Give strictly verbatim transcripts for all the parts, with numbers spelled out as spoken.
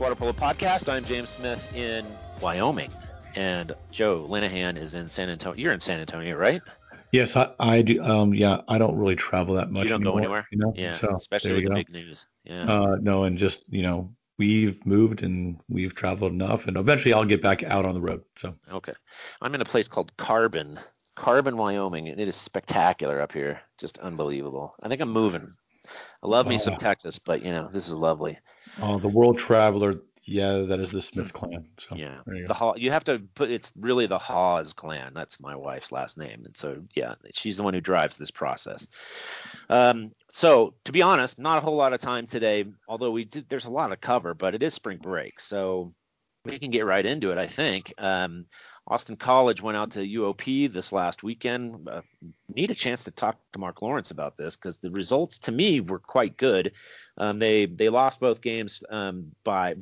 T X Water Polo Podcast. I'm James Smith in Wyoming, and Joe Linehan is in San Antonio. You're in San Antonio, right? Yes, I, I do. Um, yeah, I don't really travel that much. You don't anymore, go anywhere? You know? Yeah, so, especially with the big news. Yeah. Uh, no, and just, you know, we've moved and we've traveled enough, and eventually I'll get back out on the road. So okay, I'm in a place called Carbon, Carbon, Wyoming, and it is spectacular up here, just unbelievable. I think I'm moving. I love me uh, some Texas, but you know, this is lovely. Oh, uh, the world traveler. Yeah, that is the Smith clan. So yeah, you, the Haw- you have to put it's really the Hawes clan. That's my wife's last name, and so yeah, she's the one who drives this process. Um, so to be honest, not a whole lot of time today, although we did. There's a lot of cover, but it is spring break, so we can get right into it. I think um, Austin College went out to U O P this last weekend. Uh, need a chance to talk to Mark Lawrence about this because the results to me were quite good. Um, they they lost both games um, by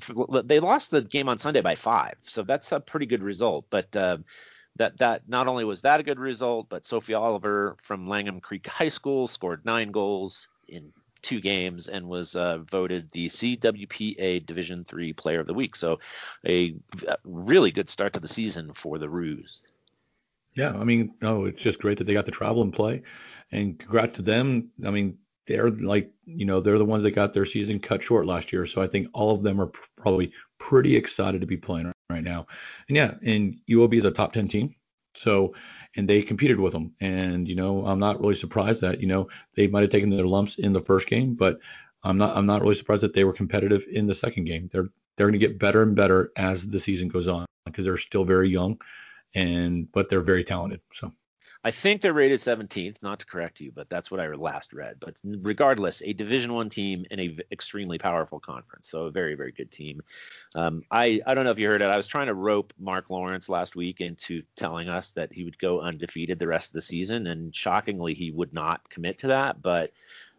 they lost the game on Sunday by five, so that's a pretty good result. But uh, that that not only was that a good result, but Sophie Oliver from Langham Creek High School scored nine goals in two games and was uh, voted the C W P A Division three Player of the Week. So a really good start to the season for the Roos. Yeah, I mean, no, it's just great that they got to travel and play, and congrats to them. I mean, they're like, you know, they're the ones that got their season cut short last year. So I think all of them are probably pretty excited to be playing right now. And yeah, and U O B is a top ten team. So, and they competed with them, and you know, I'm not really surprised that, you know, they might have taken their lumps in the first game, but I'm not I'm not really surprised that they were competitive in the second game. They're they're going to get better and better as the season goes on because they're still very young, and but they're very talented. So I think they're rated seventeenth, not to correct you, but that's what I last read. But regardless, a Division I team in an extremely powerful conference, so a very, very good team. Um, I, I don't know if you heard it. I was trying to rope Mark Lawrence last week into telling us that he would go undefeated the rest of the season, and shockingly, he would not commit to that. But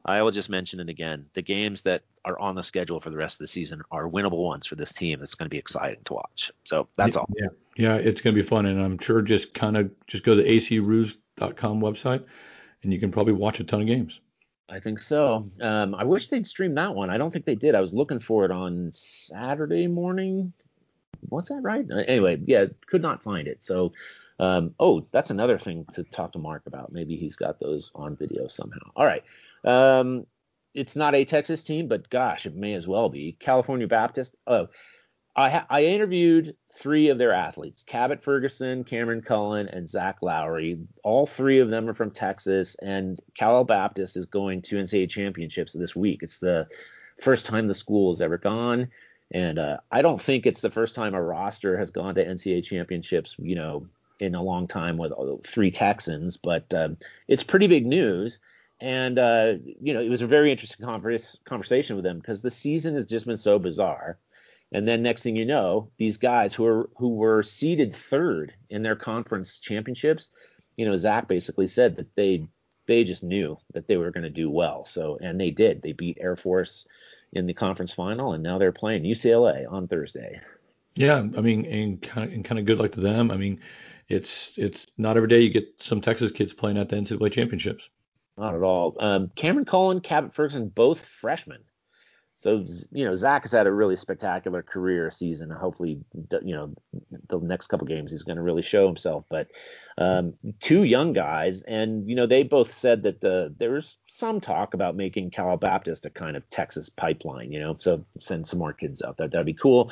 I will just mention it again. The games that are on the schedule for the rest of the season are winnable ones for this team. It's going to be exciting to watch. So that's yeah, all. Yeah, yeah, it's going to be fun. And I'm sure just kind of just go to the a c roos dot com website, and you can probably watch a ton of games. I think so. Um, I wish they'd stream that one. I don't think they did. I was looking for it on Saturday morning. Was that right? Anyway, yeah, could not find it. So, um, oh, that's another thing to talk to Mark about. Maybe he's got those on video somehow. All right. Um, it's not a Texas team, but gosh, it may as well be. California Baptist. Oh, I, ha- I interviewed three of their athletes, Cabot Ferguson, Cameron Cullen, and Zach Lowry. All three of them are from Texas, and Cal Baptist is going to N C double A championships this week. It's the first time the school has ever gone. And, uh, I don't think it's the first time a roster has gone to N C double A championships, you know, in a long time with three Texans, but, um, it's pretty big news. And, uh, you know, it was a very interesting converse, conversation with them because the season has just been so bizarre. And then next thing you know, these guys who are who were seeded third in their conference championships, you know, Zach basically said that they they just knew that they were going to do well. So and they did. They beat Air Force in the conference final, and now they're playing U C L A on Thursday. Yeah, I mean, and kind of, and kind of good luck to them. I mean, it's it's not every day you get some Texas kids playing at the N C double A championships. Not at all. Um, Cameron Cullen, Cabot Ferguson, both freshmen. So, you know, Zach has had a really spectacular career season. Hopefully, you know, the next couple games he's going to really show himself. But um, two young guys. And, you know, they both said that the, there was some talk about making Cal Baptist a kind of Texas pipeline, you know. So send some more kids out there. That'd be cool.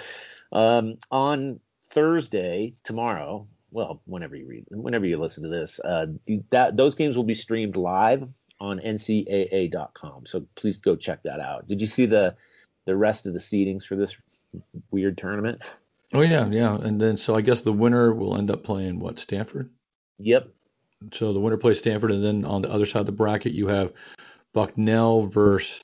Um, on Thursday, tomorrow. Well, whenever you read, whenever you listen to this, uh, that those games will be streamed live on N C double A dot com. So please go check that out. Did you see the the rest of the seedings for this weird tournament? Oh yeah, yeah. And then so I guess the winner will end up playing what, Stanford? Yep. So the winner plays Stanford, and then on the other side of the bracket you have Bucknell versus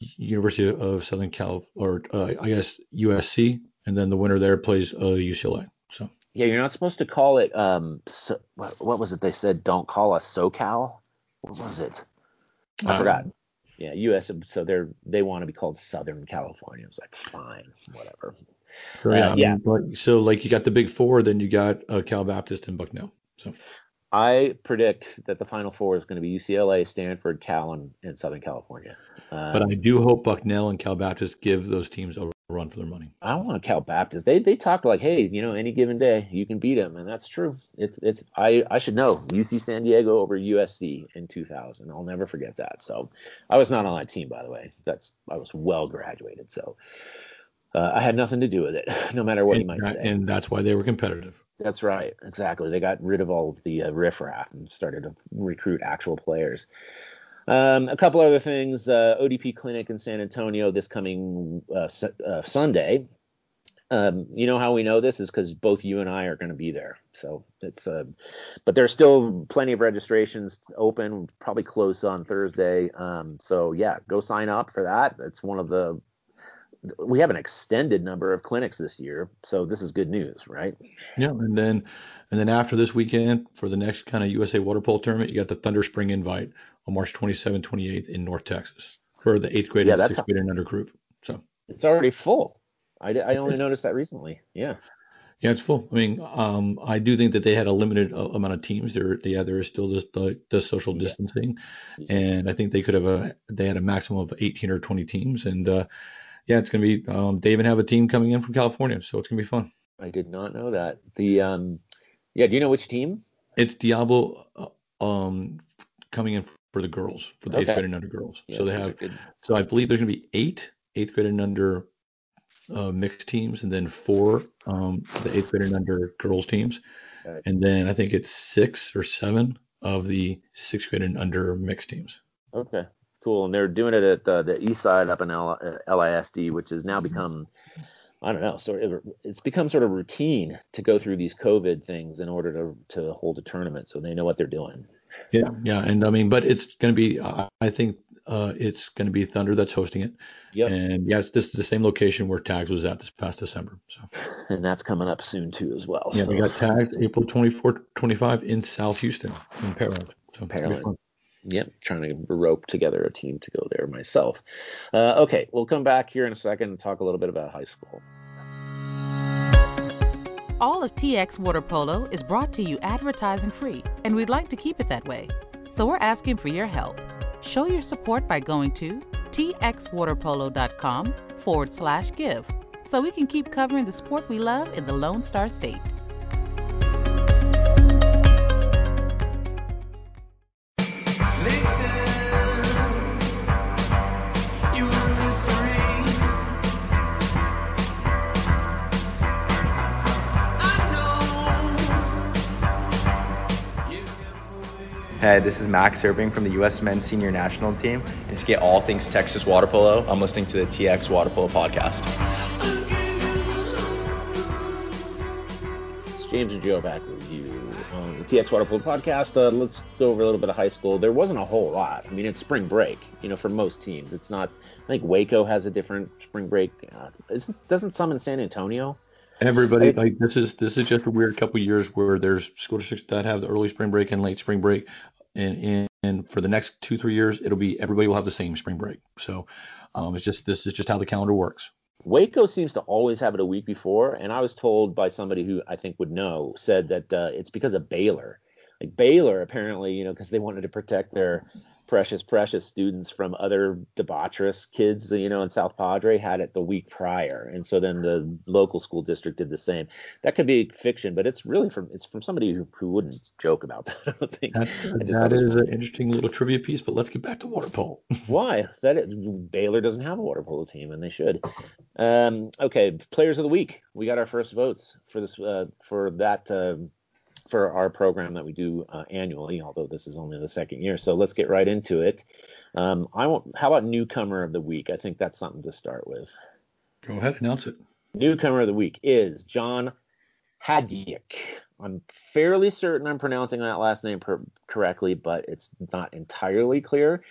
University of Southern California, or uh, I guess U S C, and then the winner there plays uh, U C L A. So. Yeah, you're not supposed to call it. Um, so, what, what was it they said? Don't call us SoCal. What was it? I um, forgot. Yeah, U S. So they're they want to be called Southern California. It's like fine, whatever. Yeah. Uh, yeah. But, so like you got the Big Four, then you got uh, Cal Baptist and Bucknell. So I predict that the Final Four is going to be U C L A, Stanford, Cal, and, and Southern California. Uh, but I do hope Bucknell and Cal Baptist give those teams a a run for their money. I want Cal Baptist. They they talk like, hey, you know, any given day you can beat them, and that's true. It's it's I, I should know U C San Diego over U S C in two thousand. I'll never forget that. So I was not on that team, by the way. That's I was well graduated, so uh, I had nothing to do with it, no matter what and, you might say. And that's why they were competitive. That's right, exactly. They got rid of all of the uh, riffraff and started to recruit actual players. Um, a couple other things, uh, O D P clinic in San Antonio this coming uh, su- uh, Sunday. Um, you know how we know this is because both you and I are going to be there. So it's, uh, but there's still plenty of registrations open, probably closed on Thursday. Um, so yeah, go sign up for that. It's one of the, we have an extended number of clinics this year. So this is good news, right? Yeah. And then, and then after this weekend for the next kind of U S A Water Polo tournament, you got the Thunder Spring invite on March twenty-seventh, twenty-eighth in North Texas for the eighth grade yeah, and sixth grade and under group. So it's already full. I, I only noticed that recently. Yeah. Yeah, it's full. I mean, um, I do think that they had a limited uh, amount of teams there. Yeah, there is still this the, the social distancing, yeah. and I think they could have a they had a maximum of eighteen or twenty teams. And uh, yeah, it's gonna be um, they even have a team coming in from California, so it's gonna be fun. I did not know that. The um, yeah, do you know which team? It's Diablo uh, um coming in for the girls, for the okay. eighth grade and under girls. Yeah, so they have. So I believe there's gonna be eight eighth grade and under. Uh, mixed teams, and then four um, the eighth grade and under girls teams, okay. and then I think it's six or seven of the sixth grade and under mixed teams. Okay, cool. And they're doing it at uh, the east side up in L I S D, which has now become, I don't know, sort of, it's become sort of routine to go through these COVID things in order to to hold a tournament, so they know what they're doing. Yeah, yeah, and I mean, but it's going to be, I, I think. Uh, it's going to be Thunder that's hosting it. Yep. And yeah, it's this is the same location where TAGS was at this past December. So. And that's coming up soon too as well. Yeah, so. We got TAGS April twenty-fourth, twenty-fifth in South Houston in Pearland. So Pearland. Yep, trying to rope together a team to go there myself. Uh, okay, we'll come back here in a second and talk a little bit about high school. All of T X Water Polo is brought to you advertising free, and we'd like to keep it that way. So we're asking for your help. Show your support by going to txwaterpolo.com forward slash give so we can keep covering the sport we love in the Lone Star State. Hey, this is Max Irving from the U S Men's Senior National Team. And to get all things Texas water polo, I'm listening to the T X Water Polo podcast. It's James and Joe back with you on the T X Water Polo podcast. Uh, let's go over a little bit of high school. There wasn't a whole lot. I mean, it's spring break, you know, for most teams. It's not, I think Waco has a different spring break. Uh, doesn't some in San Antonio? Everybody, like this is this is just a weird couple of years where there's school districts that have the early spring break and late spring break, and and, and for the next two three years it'll be everybody will have the same spring break. So um, it's just this is just how the calendar works. Waco seems to always have it a week before, and I was told by somebody who I think would know said that uh, it's because of Baylor. Like Baylor apparently, you know, because they wanted to protect their precious precious students from other debaucherous kids, you know, in South Padre had it the week prior, and so then the local school district did the same. That could be fiction, but it's really from it's from somebody who, who wouldn't joke about that. I don't think that, I just that is an interesting little trivia piece. But let's get back to water polo. Why that is, Baylor doesn't have a water polo team, and they should. Um, okay, players of the week. We got our first votes for this uh, for that. Uh, for our program that we do uh, annually, although this is only the second year. So let's get right into it. Um, I won't, how about newcomer of the week? I think that's something to start with. Go ahead, announce it. Newcomer of the week is John Hadjik. I'm fairly certain I'm pronouncing that last name per- correctly, but it's not entirely clear.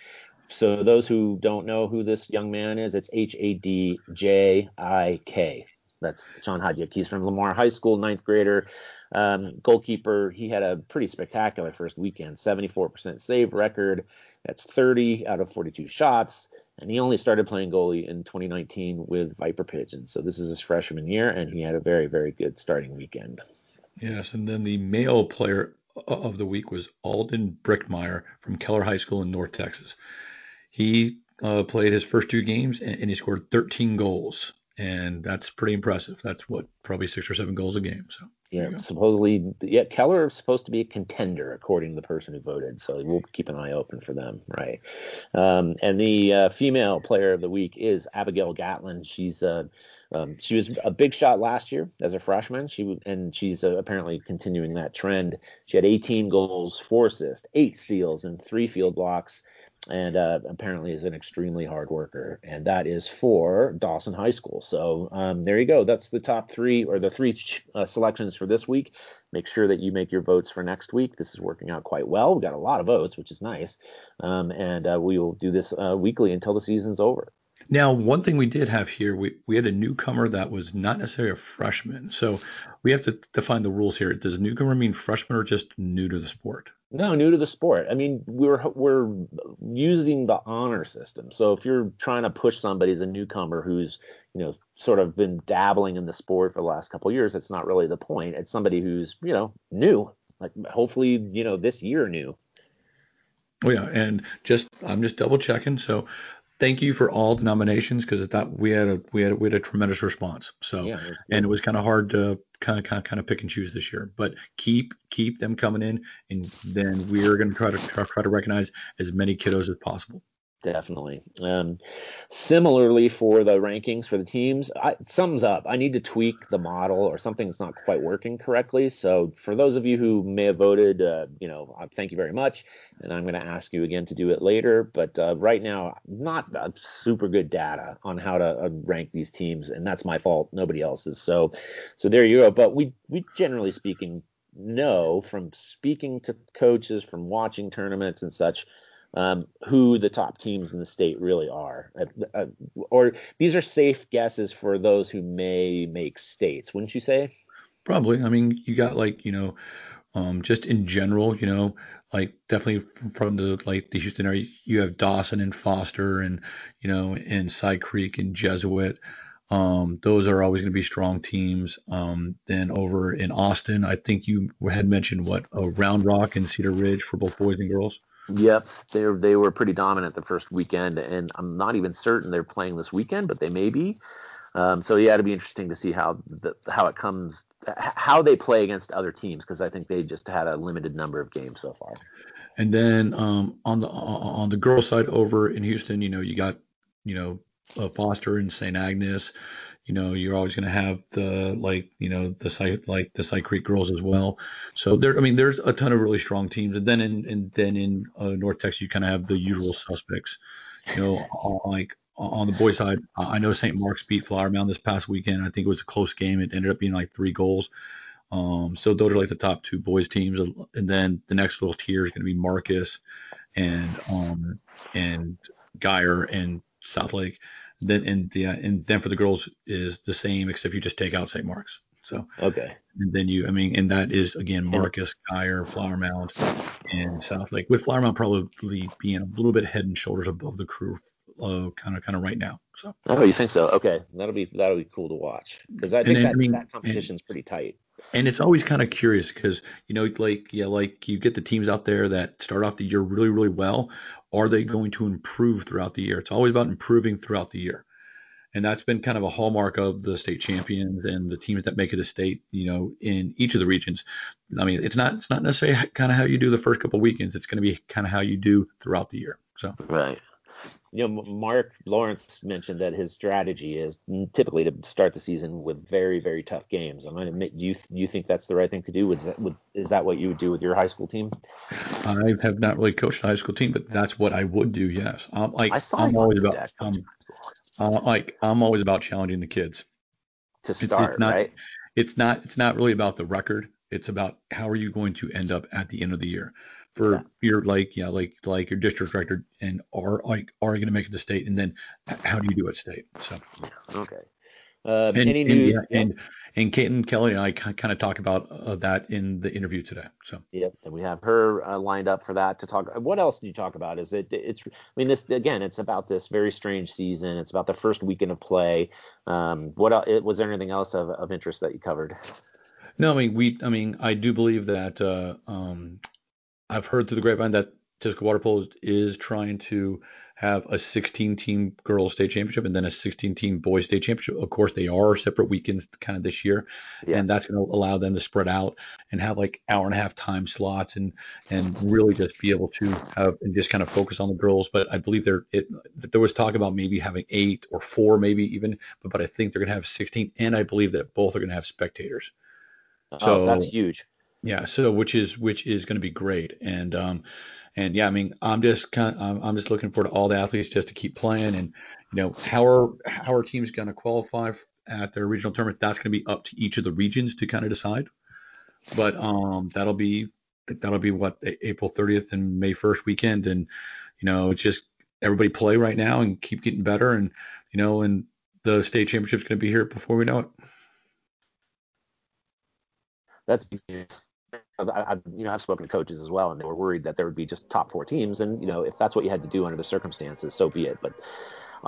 So those who don't know who this young man is, it's H A D J I K. That's John Hadjik. He's from Lamar High School, ninth grader, um, goalkeeper. He had a pretty spectacular first weekend, seventy-four percent save record. That's thirty out of forty-two shots. And he only started playing goalie in twenty nineteen with Viper Pigeons. So this is his freshman year, and he had a very, very good starting weekend. Yes, and then the male player of the week was Alden Brickmeyer from Keller High School in North Texas. He uh, played his first two games, and, and he scored thirteen goals. and that's pretty impressive. That's what, probably six or seven goals a game. So yeah, supposedly, yeah, Keller is supposed to be a contender according to the person who voted. So we'll keep an eye open for them, right? Um, and the uh, female player of the week is Abigail Gatlin. She's uh, um, she was a big shot last year as a freshman. She and she's uh, apparently continuing that trend. She had eighteen goals, four assists, eight steals, and three field blocks. And uh, apparently is an extremely hard worker. And that is for Dawson High School. So um, there you go. That's the top three or the three uh, selections for this week. Make sure that you make your votes for next week. This is working out quite well. We've got a lot of votes, which is nice. Um, and uh, we will do this uh, weekly until the season's over. Now, one thing we did have here, we, we had a newcomer that was not necessarily a freshman. So we have to define the rules here. Does newcomer mean freshman or just new to the sport? No, new to the sport. I mean, we're we're using the honor system. So if you're trying to push somebody as a newcomer who's, you know, sort of been dabbling in the sport for the last couple of years, it's not really the point. It's somebody who's, you know, new, like hopefully, you know, this year new. Oh, yeah. And just I'm just double checking. So thank you for all the nominations, because at that we had a we had a, we had a tremendous response. So yeah, it was, and it was kind of hard to kind of kind of kind of pick and choose this year, but keep keep them coming in, and then we're going to try to try, try to recognize as many kiddos as possible. Definitely. Um, similarly, for the rankings for the teams, I, it sums up. I need to tweak the model, or something's not quite working correctly. So for those of you who may have voted, uh, you know, thank you very much. And I'm going to ask you again to do it later. But uh, right now, not uh, super good data on how to uh, rank these teams. And that's my fault. Nobody else's. So so there you go. But we, we generally speaking know from speaking to coaches, from watching tournaments and such, Um, who the top teams in the state really are, uh, uh, or these are safe guesses for those who may make states, wouldn't you say? Probably. I mean, you got like, you know, um, just in general, you know, like definitely from the like the Houston area, you have Dawson and Foster, and you know, and Cy Creek and Jesuit. Um, those are always going to be strong teams. Um, then over in Austin, I think you had mentioned what oh, Round Rock and Cedar Ridge for both boys and girls. Yep, they they were pretty dominant the first weekend, and I'm not even certain they're playing this weekend, but they may be. Um, so yeah, it'll be interesting to see how the, how it comes, how they play against other teams, because I think they just had a limited number of games so far. And then um, on the on the girls' side over in Houston, you know, you got you know uh, Foster and Saint Agnes. You know, you're always going to have the like, you know, the site like the Cy Creek girls as well. So there, I mean, there's a ton of really strong teams. And then in and then in uh, North Texas, you kind of have the usual suspects. You know, like on the boys' side, I know Saint Mark's beat Flower Mound this past weekend. I think it was a close game. It ended up being like three goals. Um, so those are like the top two boys teams. And then the next little tier is going to be Marcus and um and Geyer and Southlake. Then and the uh, and then for the girls is the same, except you just take out Saint Mark's. So okay. And then you, I mean, and that is again Marcus, Geyer, Flower Mound, and Southlake. With Flower Mound probably being a little bit head and shoulders above the crew, uh, kind of kind of right now. So. Oh, you think so? Okay, that'll be that'll be cool to watch, because I think then, that, I mean, that competition's and, pretty tight. And it's always kind of curious, because you know, like yeah, like you get the teams out there that start off the year really really well. Are they going to improve throughout the year? It's always about improving throughout the year. And that's been kind of a hallmark of the state champions and the teams that make it a state, you know, in each of the regions. I mean, it's not it's not necessarily kind of how you do the first couple of weekends. It's going to be kind of how you do throughout the year. So right. You know, Mark Lawrence mentioned that his strategy is typically to start the season with very, very tough games. I'm going to admit, do you, you think that's the right thing to do? With, with, is that what you would do with your high school team? I have not really coached a high school team, but that's what I would do. Yes, I'm like I'm always about I'm, I'm like I'm always about challenging the kids to start. It's, it's not, right? It's not it's not really about the record. It's about how are you going to end up at the end of the year. For yeah. your like yeah like like your district record, and are like are you going to make it to state, and then how do you do at state? So okay. Uh, and, any and, news? Yeah, yeah. and and Caitlin Kelly and I kind of talk about uh, that in the interview today. So yep, and we have her uh, lined up for that to talk. What else did you talk about? Is it it's I mean this again? It's about this very strange season. It's about the first weekend of play. Um, what it was there anything else of, of interest that you covered? No, I mean we I mean I do believe that. Uh, um, I've heard through the grapevine that T X Water Polo is trying to have a sixteen-team girls state championship and then a sixteen-team boys state championship. Of course, they are separate weekends kind of this year, yeah. and that's going to allow them to spread out and have like hour and a half time slots and and really just be able to have and just kind of focus on the girls. But I believe there it, there was talk about maybe having eight or four, maybe even, but, but I think they're going to have sixteen, and I believe that both are going to have spectators. Oh, so that's huge. Yeah, so which is which is going to be great, and um. And yeah, I mean, I'm just kind of, I'm just looking forward to all the athletes just to keep playing, and you know how are how are teams going to qualify at their regional tournament? That's going to be up to each of the regions to kind of decide. But um, that'll be that'll be what April thirtieth and May first weekend, and you know it's just everybody play right now and keep getting better, and you know and the state championship's going to be here before we know it. That's beautiful. I've, you know, I've spoken to coaches as well, and they were worried that there would be just top four teams. And, you know, if that's what you had to do under the circumstances, so be it. But,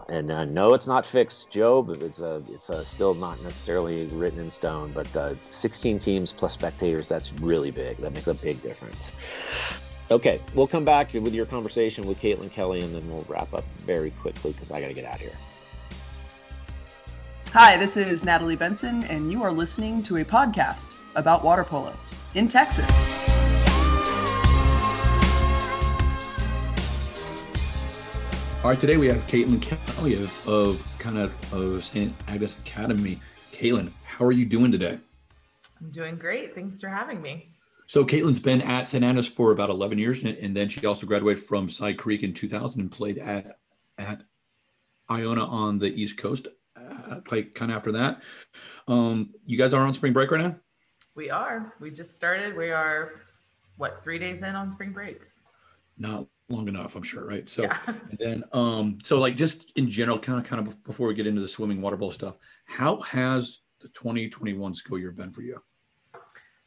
and uh, no, it's not fixed, Joe, but it's uh, it's uh, still not necessarily written in stone. But uh, sixteen teams plus spectators, that's really big. That makes a big difference. Okay, we'll come back with your conversation with Caitlin Kelly, and then we'll wrap up very quickly because I got to get out of here. Hi, this is Natalie Benson, and you are listening to a podcast about water polo. In Texas. All right, today we have Caitlin Kelly of, of kind of of Saint Agnes Academy. Caitlin, how are you doing today? I'm doing great. Thanks for having me. So Caitlin's been at Saint Agnes for about eleven years, and, and then she also graduated from Cy Creek in two thousand and played at at Iona on the East Coast. Uh, played kind of after that. Um, you guys are on spring break right now? We are. We just started. We are, what, three days in on spring break? Not long enough, I'm sure, right? So, yeah. and then, um, so like just in general, kind of, kind of before we get into the swimming water bowl stuff, how has the twenty twenty-one school year been for you?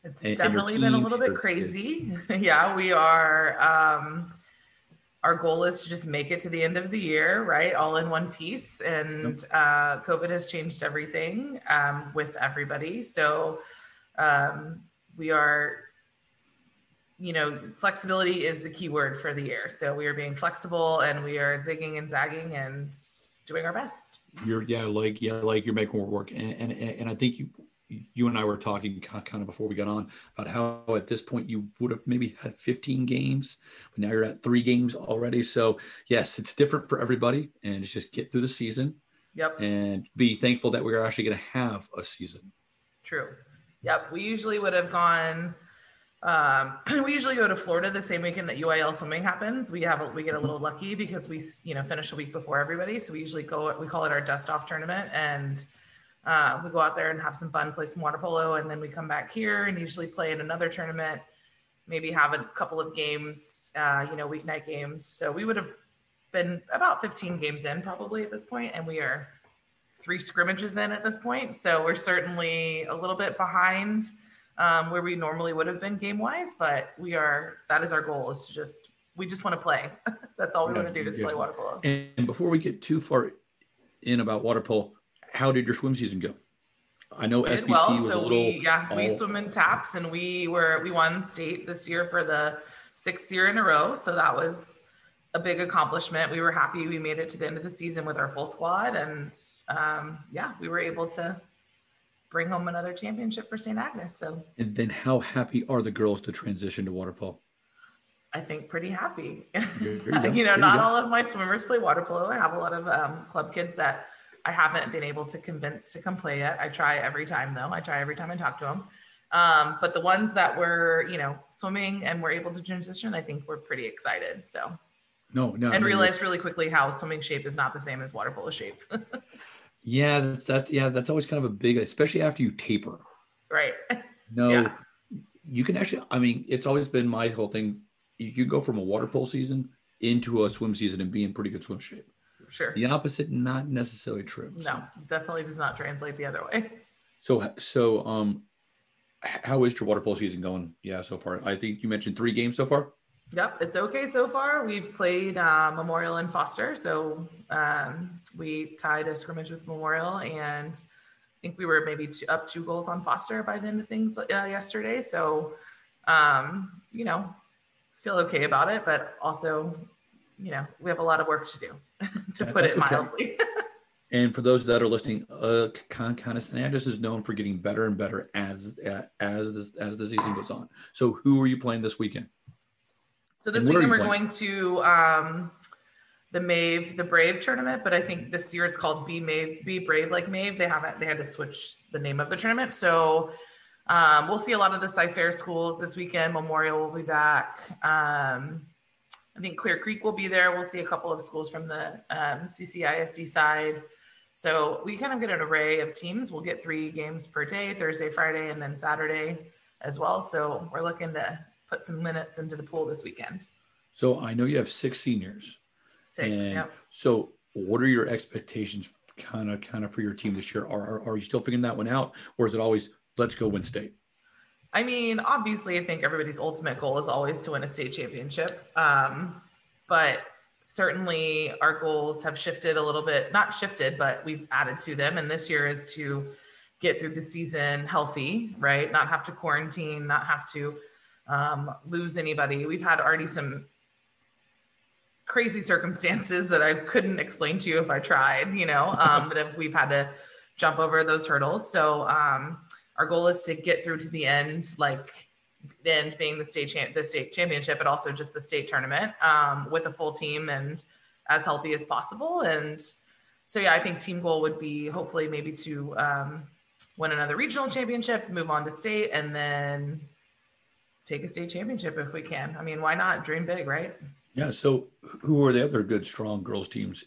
It's and, definitely and been a little bit crazy. Yeah, we are. Um, our goal is to just make it to the end of the year, right? All in one piece. And yep. uh, COVID has changed everything um, with everybody. So, Um, we are, you know, flexibility is the key word for the year. So we are being flexible, and we are zigging and zagging and doing our best. You're, yeah, like, yeah, like you're making work. And, and, and I think you, you and I were talking kind of before we got on about how at this point you would have maybe had fifteen games, but now you're at three games already. So yes, it's different for everybody, and it's just get through the season. Yep. And be thankful that we're actually going to have a season. True. Yep. We usually would have gone, um, we usually go to Florida the same weekend that U I L swimming happens. We have, a, we get a little lucky because we, you know, finish a week before everybody. So we usually go, we call it our dust off tournament, and uh, we go out there and have some fun, play some water polo. And then we come back here and usually play in another tournament, maybe have a couple of games, uh, you know, weeknight games. So we would have been about fifteen games in probably at this point, and we are three scrimmages in at this point. So we're certainly a little bit behind um, where we normally would have been game wise, but we are, that is our goal, is to just, we just want to play. That's all we want to do is play water polo. And before we get too far in about water polo, how did your swim season go? I know S B C well, was so a little. We, yeah, all... we swim in taps, and we were, we won state this year for the sixth year in a row. So that was a big accomplishment. We were happy we made it to the end of the season with our full squad, and um, yeah, we were able to bring home another championship for Saint Agnes. So, and then how happy are the girls to transition to water polo? I think pretty happy. There, there you, you know, there not you all of my swimmers play water polo. I have a lot of um, club kids that I haven't been able to convince to come play yet. I try every time though. I try every time I talk to them. Um, but the ones that were, you know, swimming and were able to transition, I think we're pretty excited. So. No, no. And realized really quickly how swimming shape is not the same as water polo shape. yeah, that's, that's yeah, that's always kind of a big, especially after you taper. Right. No, yeah. You can actually. I mean, it's always been my whole thing. You can go from a water polo season into a swim season and be in pretty good swim shape. Sure. The opposite, not necessarily true. So. No, definitely does not translate the other way. So, so, um, how is your water polo season going? Yeah, so far, I think you mentioned three games so far. Yep, it's okay so far. We've played uh, Memorial and Foster, so um, we tied a scrimmage with Memorial, and I think we were maybe two, up two goals on Foster by the end of things uh, yesterday. So, um, you know, feel okay about it, but also you know, we have a lot of work to do, to put it mildly. And for those that are listening, uh, Con Contestanis is known for getting better and better as as this, as the season goes on. So who are you playing this weekend? So this weekend we're going to um, the Mave, the Brave tournament, but I think this year it's called Be Mave, Be Brave Like Mave. They haven't, they had to switch the name of the tournament. So um, we'll see a lot of the Cy Fair schools this weekend. Memorial will be back. Um, I think Clear Creek will be there. We'll see a couple of schools from the um, C C I S D side. So we kind of get an array of teams. We'll get three games per day, Thursday, Friday, and then Saturday as well. So we're looking to put some minutes into the pool this weekend. So I know you have six seniors. Six, and yep. So what are your expectations kind of kind of for your team this year? Are, are, are you still figuring that one out, or is it always, let's go win state? I mean, obviously, I think everybody's ultimate goal is always to win a state championship. Um, but certainly our goals have shifted a little bit, not shifted, but we've added to them. And this year is to get through the season healthy, right? Not have to quarantine, not have to um, lose anybody. We've had already some crazy circumstances that I couldn't explain to you if I tried, you know, um, but if we've had to jump over those hurdles. So, um, our goal is to get through to the end, like the end being the state champ, the state championship, but also just the state tournament um, with a full team and as healthy as possible. And so, yeah, I think team goal would be hopefully maybe to um, win another regional championship, move on to state, and then take a state championship if we can. I mean, why not? Dream big, right? Yeah. So who are the other good, strong girls teams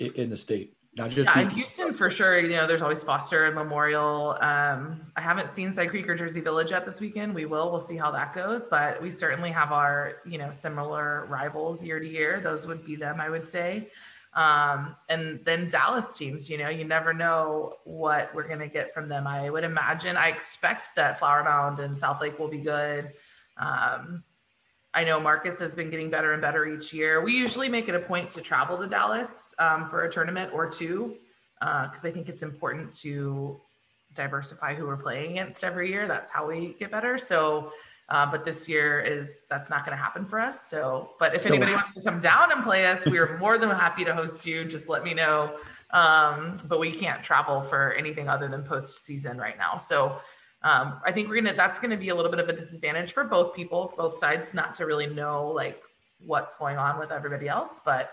in the state? Not just yeah, Houston for sure. You know, there's always Foster and Memorial. Um, I haven't seen Side Creek or Jersey Village yet this weekend. We will. We'll see how that goes. But we certainly have our, you know, similar rivals year to year. Those would be them, I would say. Um, and then Dallas teams, you know, you never know what we're going to get from them. I would imagine. I expect that Flower Mound and Southlake will be good. Um, I know Marcus has been getting better and better each year. We usually make it a point to travel to Dallas um, for a tournament or two, because uh, I think it's important to diversify who we're playing against every year. That's how we get better. So, uh, but this year is, that's not going to happen for us. So, but if so, anybody wants to come down and play us, we are more than happy to host you. Just let me know. Um, but we can't travel for anything other than postseason right now. So Um, I think we're going to, that's going to be a little bit of a disadvantage for both people, both sides, not to really know like what's going on with everybody else, but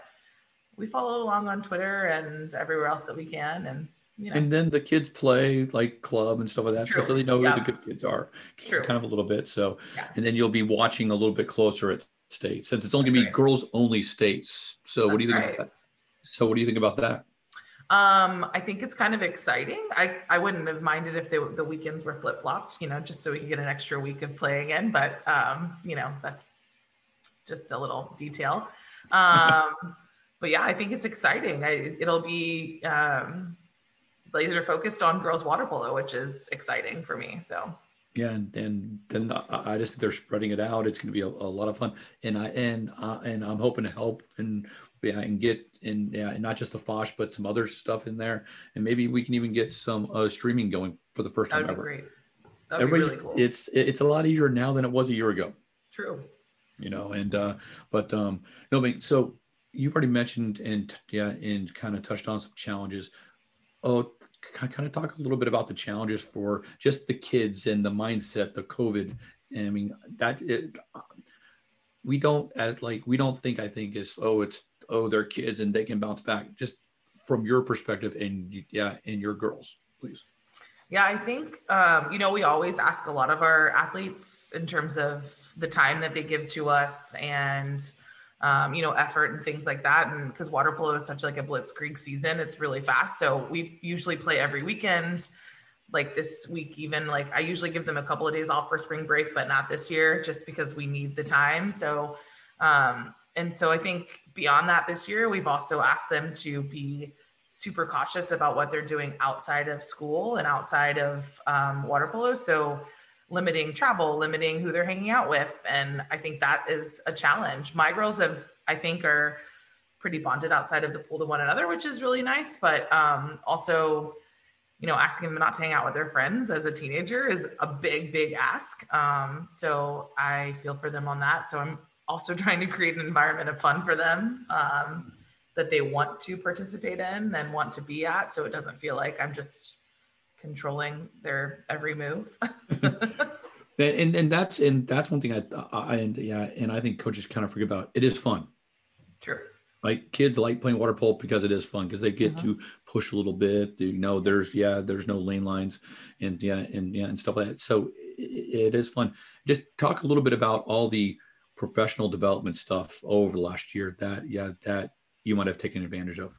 we follow along on Twitter and everywhere else that we can. And, you know. And then the kids play like club and stuff like that. True. So they know yeah. who the good kids are. True. Kind of a little bit. So, yeah. And then you'll be watching a little bit closer at state, since it's only going to be right. girls only states. So that's what do you think right. about that? So what do you think about that? Um, I think it's kind of exciting. I, I wouldn't have minded if they, the weekends were flip-flopped, you know, just so we could get an extra week of playing in, but, um, you know, that's just a little detail. Um, but yeah, I think it's exciting. I, it'll be, um, laser focused on girls water polo, which is exciting for me. So. Yeah. And, and then I just, they're spreading it out. It's going to be a, a lot of fun. And I, and, uh, and I'm hoping to help and Yeah, and get in, yeah, and not just the F O S H, but some other stuff in there, and maybe we can even get some uh, streaming going for the first time ever. That'd be great. That'd be really cool. It's it's a lot easier now than it was a year ago. True. You know, and uh, but um, no, but so you've already mentioned and yeah, and kind of touched on some challenges. Oh, kind of talk a little bit about the challenges for just the kids and the mindset, the COVID. And I mean that it, we don't at like we don't think I think is oh it's. oh, they're kids and they can bounce back, just from your perspective and yeah, and your girls, please. Yeah, I think, um, you know, we always ask a lot of our athletes in terms of the time that they give to us and, um, you know, effort and things like that. And because water polo is such like a blitzkrieg season, it's really fast. So we usually play every weekend. Like this week, even like I usually give them a couple of days off for spring break, but not this year just because we need the time. So, um, and so I think beyond that this year, we've also asked them to be super cautious about what they're doing outside of school and outside of um, water polo. So limiting travel, limiting who they're hanging out with. And I think that is a challenge. My girls have, I think, are pretty bonded outside of the pool to one another, which is really nice. But um, also, you know, asking them not to hang out with their friends as a teenager is a big, big ask. Um, so I feel for them on that. So I'm also trying to create an environment of fun for them um, that they want to participate in and want to be at. So it doesn't feel like I'm just controlling their every move. and and that's and that's one thing I, I and yeah and I think coaches kind of forget about. It is fun. True. Like kids like playing water polo because it is fun, because they get mm-hmm. to push a little bit. You know, there's yeah, there's no lane lines, and yeah, and yeah, and stuff like that. So it, it is fun. Just talk a little bit about all the professional development stuff over the last year that yeah that you might have taken advantage of.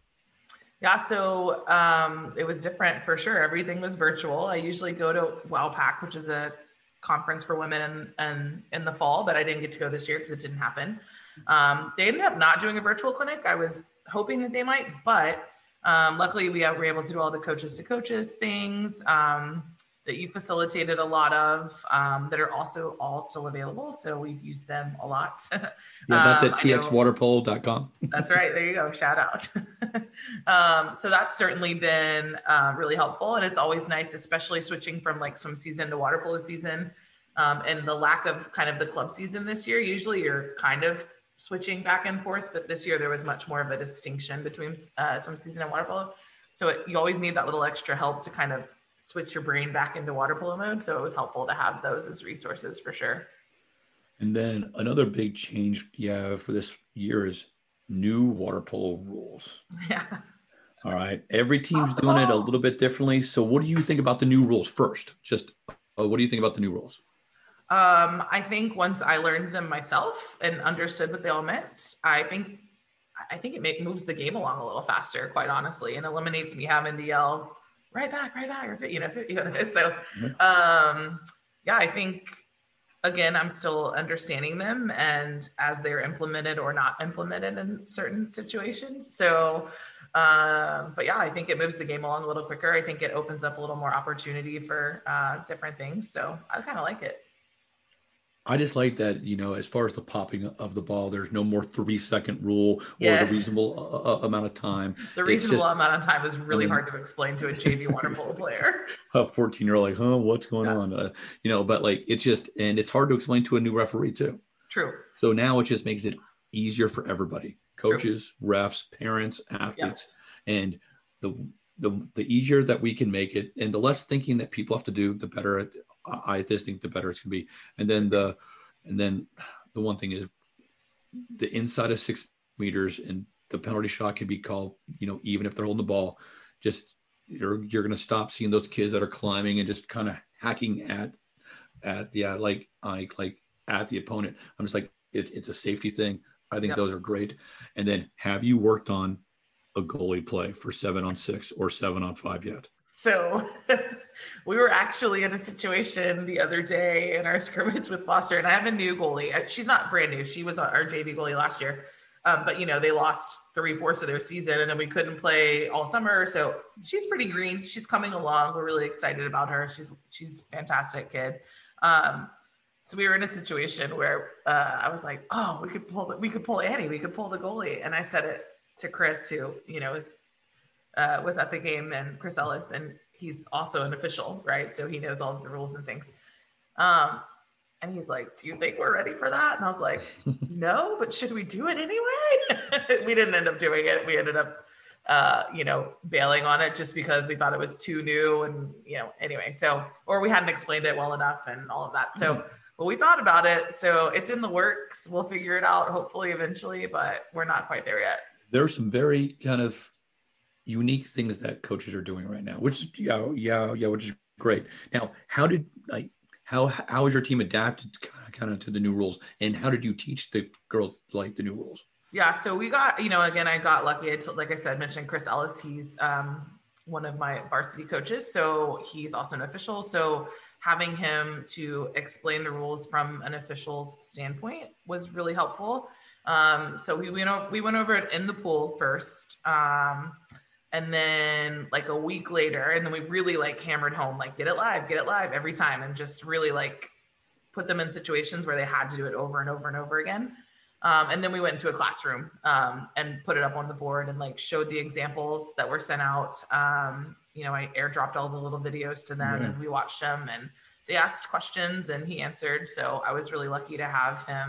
Yeah, so um, it was different for sure. Everything was virtual. I usually go to WOWPAC, which is a conference for women and in, in, in the fall, but I didn't get to go this year because it didn't happen. Um, they ended up not doing a virtual clinic. I was hoping that they might, but um, luckily we were able to do all the coaches to coaches things um, that you facilitated a lot of um, that are also all still available. So we've used them a lot. Yeah, that's um, at T X water polo dot com. That's right. There you go. Shout out. um, so that's certainly been uh, really helpful. And it's always nice, especially switching from like swim season to water polo season um, and the lack of kind of the club season this year. Usually you're kind of switching back and forth, but this year there was much more of a distinction between uh, swim season and water polo. So it, you always need that little extra help to kind of switch your brain back into water polo mode. So it was helpful to have those as resources for sure. And then another big change, yeah, for this year is new water polo rules. Yeah. All right. Every team's doing it a little bit differently. So what do you think about the new rules first? Just uh, what do you think about the new rules? Um, I think once I learned them myself and understood what they all meant, I think I think it make, moves the game along a little faster, quite honestly, and eliminates me having to yell right back, right back, or you know, you know. So, um, yeah, I think again, I'm still understanding them and as they're implemented or not implemented in certain situations. So, uh, but yeah, I think it moves the game along a little quicker. I think it opens up a little more opportunity for uh, different things. So, I kind of like it. I just like that, you know, as far as the popping of the ball, there's no more three second rule or yes. the reasonable uh, amount of time. The reasonable just, amount of time is really I mean, hard to explain to a J V water polo player. A fourteen year old like, huh, what's going yeah. on? Uh, you know, but like, it's just, and it's hard to explain to a new referee too. True. So now it just makes it easier for everybody, coaches, True. refs, parents, athletes. Yeah. And the, the, the easier that we can make it and the less thinking that people have to do, the better it, I just think the better it's going to be. And then the, and then the one thing is the inside of six meters and the penalty shot can be called, you know, even if they're holding the ball, just you're, you're going to stop seeing those kids that are climbing and just kind of hacking at, at the, yeah, like, like, like at the opponent. I'm just like, it's, it's a safety thing. I think yep. those are great. And then have you worked on a goalie play for seven on six or seven on five yet? So we were actually in a situation the other day in our scrimmage with Foster, and I have a new goalie. She's not brand new. She was our J V goalie last year. Um, but, you know, they lost three-fourths of their season, and then we couldn't play all summer. So she's pretty green. She's coming along. We're really excited about her. She's she's a fantastic kid. Um, so we were in a situation where uh, I was like, oh, we could pull the, we could pull Annie. We could pull the goalie. And I said it to Chris, who, you know, is – Uh, was at the game, and Chris Ellis, and he's also an official, right? So he knows all of the rules and things. Um, and he's like, do you think we're ready for that? And I was like, no, but should we do it anyway? We didn't end up doing it. We ended up, uh, you know, bailing on it just because we thought it was too new and, you know, anyway, so, or we hadn't explained it well enough and all of that. So, but we thought about it. So it's in the works. We'll figure it out hopefully eventually, but we're not quite there yet. There's some very kind of unique things that coaches are doing right now, which is, yeah, yeah, yeah, which is great. Now, how did, like, how, how is your team adapted kind of to the new rules, and how did you teach the girls like the new rules? Yeah. So we got, you know, again, I got lucky. I told, like I said, mentioned Chris Ellis, he's um, one of my varsity coaches. So he's also an official. So having him to explain the rules from an official's standpoint was really helpful. Um, so we went over, we went over it in the pool first. Um, And then like a week later, and then we really like hammered home, like get it live, get it live every time. And just really like put them in situations where they had to do it over and over and over again. Um, and then we went into a classroom um, and put it up on the board and like showed the examples that were sent out. Um, you know, I airdropped all the little videos to them, mm-hmm. and we watched them, and they asked questions and he answered. So I was really lucky to have him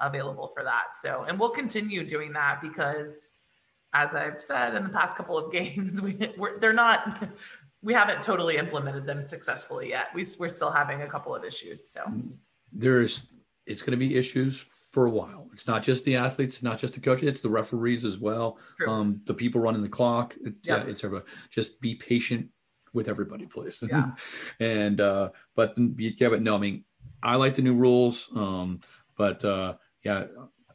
available for that. So, and we'll continue doing that because, as I've said in the past couple of games, we, we're, they're not, we haven't totally implemented them successfully yet. We, we're still having a couple of issues. So there's, it's going to be issues for a while. It's not just the athletes, not just the coaches, it's the referees as well. Um, the people running the clock. It, yeah. yeah, it's just be patient with everybody, please. Yeah. and, uh, but yeah, but no, I mean, I like the new rules. Um, but uh, yeah.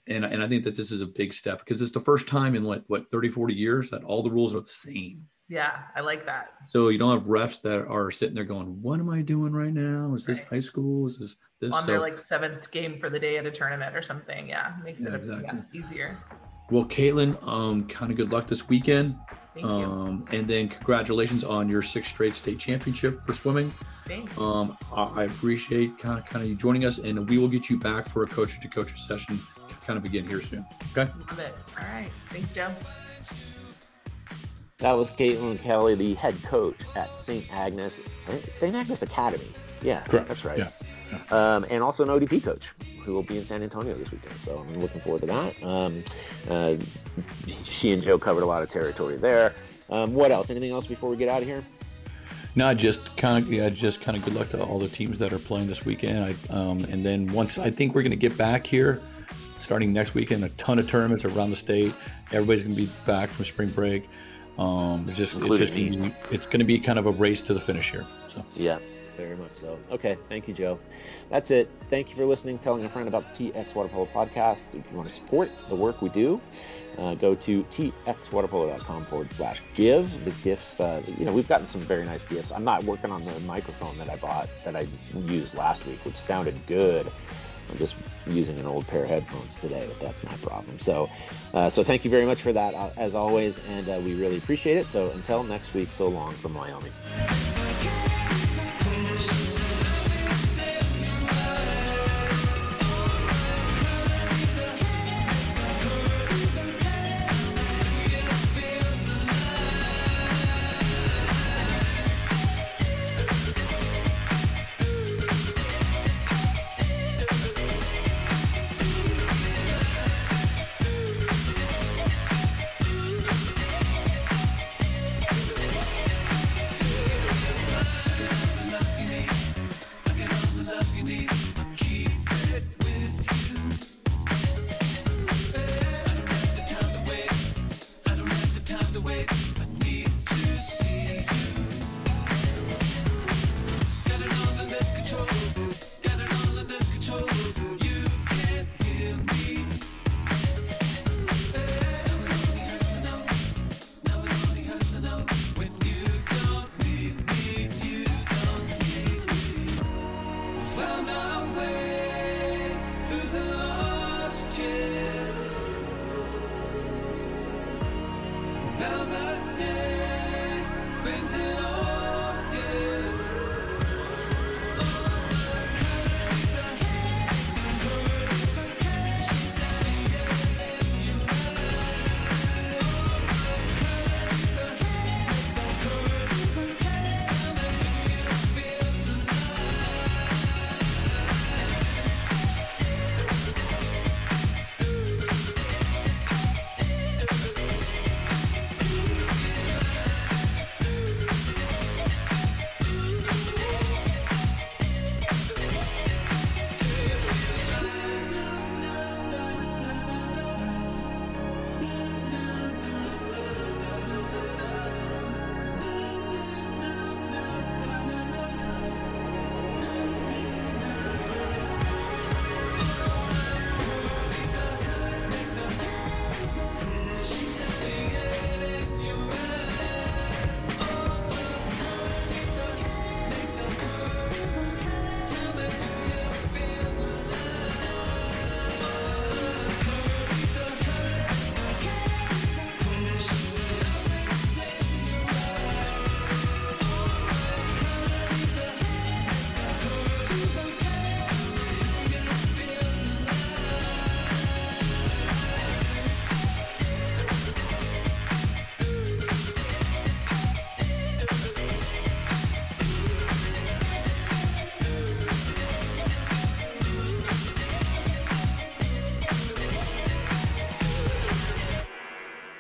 And, and I think that this is a big step because it's the first time in like what, thirty, forty years that all the rules are the same. Yeah. I like that. So you don't have refs that are sitting there going, what am I doing right now? Is this right. high school? Is this this? On so, their like seventh game for the day at a tournament or something. Yeah. Makes yeah, it exactly. yeah, easier. Well, Caitlin, um, kind of good luck this weekend. Thank you. Um, and then congratulations on your sixth straight state championship for swimming. Thanks. Um, I, I appreciate kind of, kind of you joining us, and we will get you back for a coach to coach session kind of begin here soon. Okay. Love it. All right. Thanks, Joe. That was Caitlin Kelly, the head coach at Saint Agnes, Saint Agnes Academy. Yeah, correct. That's right. Yeah. Yeah. Um, and also an O D P coach who will be in San Antonio this weekend. So I'm looking forward to that. Um, uh, she and Joe covered a lot of territory there. Um, what else? Anything else before we get out of here? No, just kind of, yeah, just kind of good luck to all the teams that are playing this weekend. I, um, and then once I think we're going to get back here, starting next weekend, a ton of tournaments around the state. Everybody's going to be back from spring break. Um, it's just, it's, just be, it's going to be kind of a race to the finish here. So. Yeah, very much so. Okay, thank you, Joe. That's it. Thank you for listening, telling a friend about the T X Water Polo podcast. If you want to support the work we do, uh, go to txwaterpolo.com forward slash give. The gifts, uh, you know, we've gotten some very nice gifts. I'm not working on the microphone that I bought that I used last week, which sounded good. I'm just using an old pair of headphones today, but that's my problem. So uh, so thank you very much for that, uh, as always, and uh, we really appreciate it. So until next week, so long from Wyoming.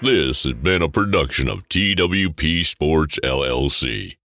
This has been a production of T W P Sports L L C.